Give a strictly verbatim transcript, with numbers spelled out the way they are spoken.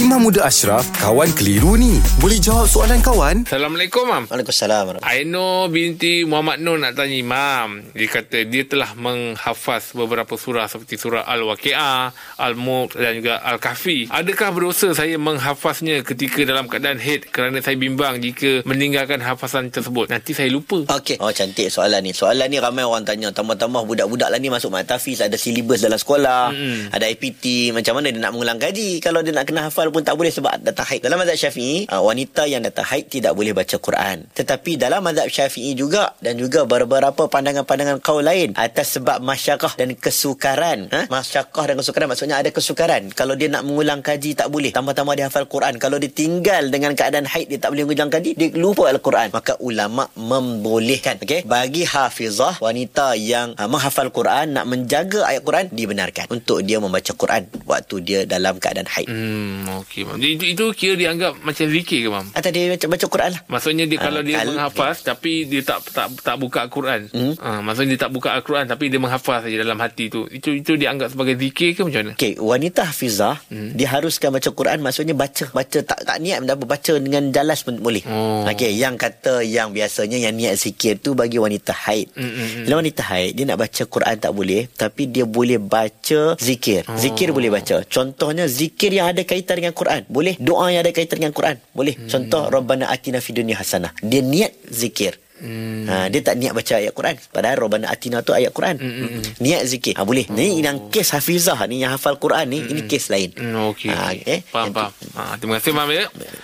Imam Muda Ashraf, kawan keliru ni. Boleh jawab soalan kawan? Assalamualaikum, Mam. Waalaikumsalam. Ainun binti Muhammad Nun nak tanya Imam. Dia kata dia telah menghafaz beberapa surah seperti surah Al-Waqiah, Al-Mulk dan juga Al-Kahfi. Adakah berdosa saya menghafaznya ketika dalam keadaan haid kerana saya bimbang jika meninggalkan hafazan tersebut? Nanti saya lupa. Okey. Oh, cantik soalan ni. Soalan ni ramai orang tanya. Tambah-tambah budak-budak lah ni masuk matafis, ada silibus dalam sekolah, mm-hmm. ada I P T. Macam mana dia nak mengulang kaji kalau dia nak kena hafaz pun tak boleh sebab datang haid. Dalam mazhab Syafi'i, wanita yang datang haid tidak boleh baca Quran. Tetapi dalam mazhab Syafi'i juga dan juga beberapa pandangan-pandangan kaul lain atas sebab masyakah dan kesukaran. Ha? Masyakah dan kesukaran maksudnya ada kesukaran. Kalau dia nak mengulang kaji tak boleh. Tambah-tambah dia hafal Quran. Kalau dia tinggal dengan keadaan haid dia tak boleh mengulang kaji, dia lupa Al-Quran. Maka ulama membolehkan. Okey, bagi hafizah wanita yang ha, menghafal Quran, nak menjaga ayat Quran, dibenarkan untuk dia membaca Quran waktu dia dalam keadaan haid. Hmm. Okey, Mam. Itu, itu kira dianggap macam zikir ke, Mam? Atau dia macam baca Quran lah. Maksudnya dia ha, kalau dia kalau menghafaz dia, tapi dia tak tak tak buka Al-Quran. Hmm? Ha, maksudnya dia tak buka Al-Quran tapi dia menghafaz saja dalam hati tu. Itu itu dianggap sebagai zikir ke macam mana? Okey, wanita hafizah hmm. diharuskan baca Quran, maksudnya baca baca tak tak niat benda baca dengan jalas pun boleh. Oh. Okey, yang kata yang biasanya yang niat zikir tu bagi wanita haid. Hmm, hmm, hmm. Kalau wanita haid dia nak baca Quran tak boleh, tapi dia boleh baca zikir. Oh. Zikir boleh baca. Contohnya zikir yang ada kaitan dengan Quran boleh, doa yang ada kaitan dengan Quran boleh. hmm. Contoh Rabbana Atina Fiddunia hasanah, dia niat zikir. Hmm. Ha, dia tak niat baca ayat Quran, padahal Rabbana Atina tu ayat Quran. hmm. Niat zikir ha, boleh. oh. Ni yang kes hafizah ni, yang hafal Quran ni, hmm. ini kes lain. hmm, okay, ha, okay. Faham, faham. Ha, terima kasih, Mam.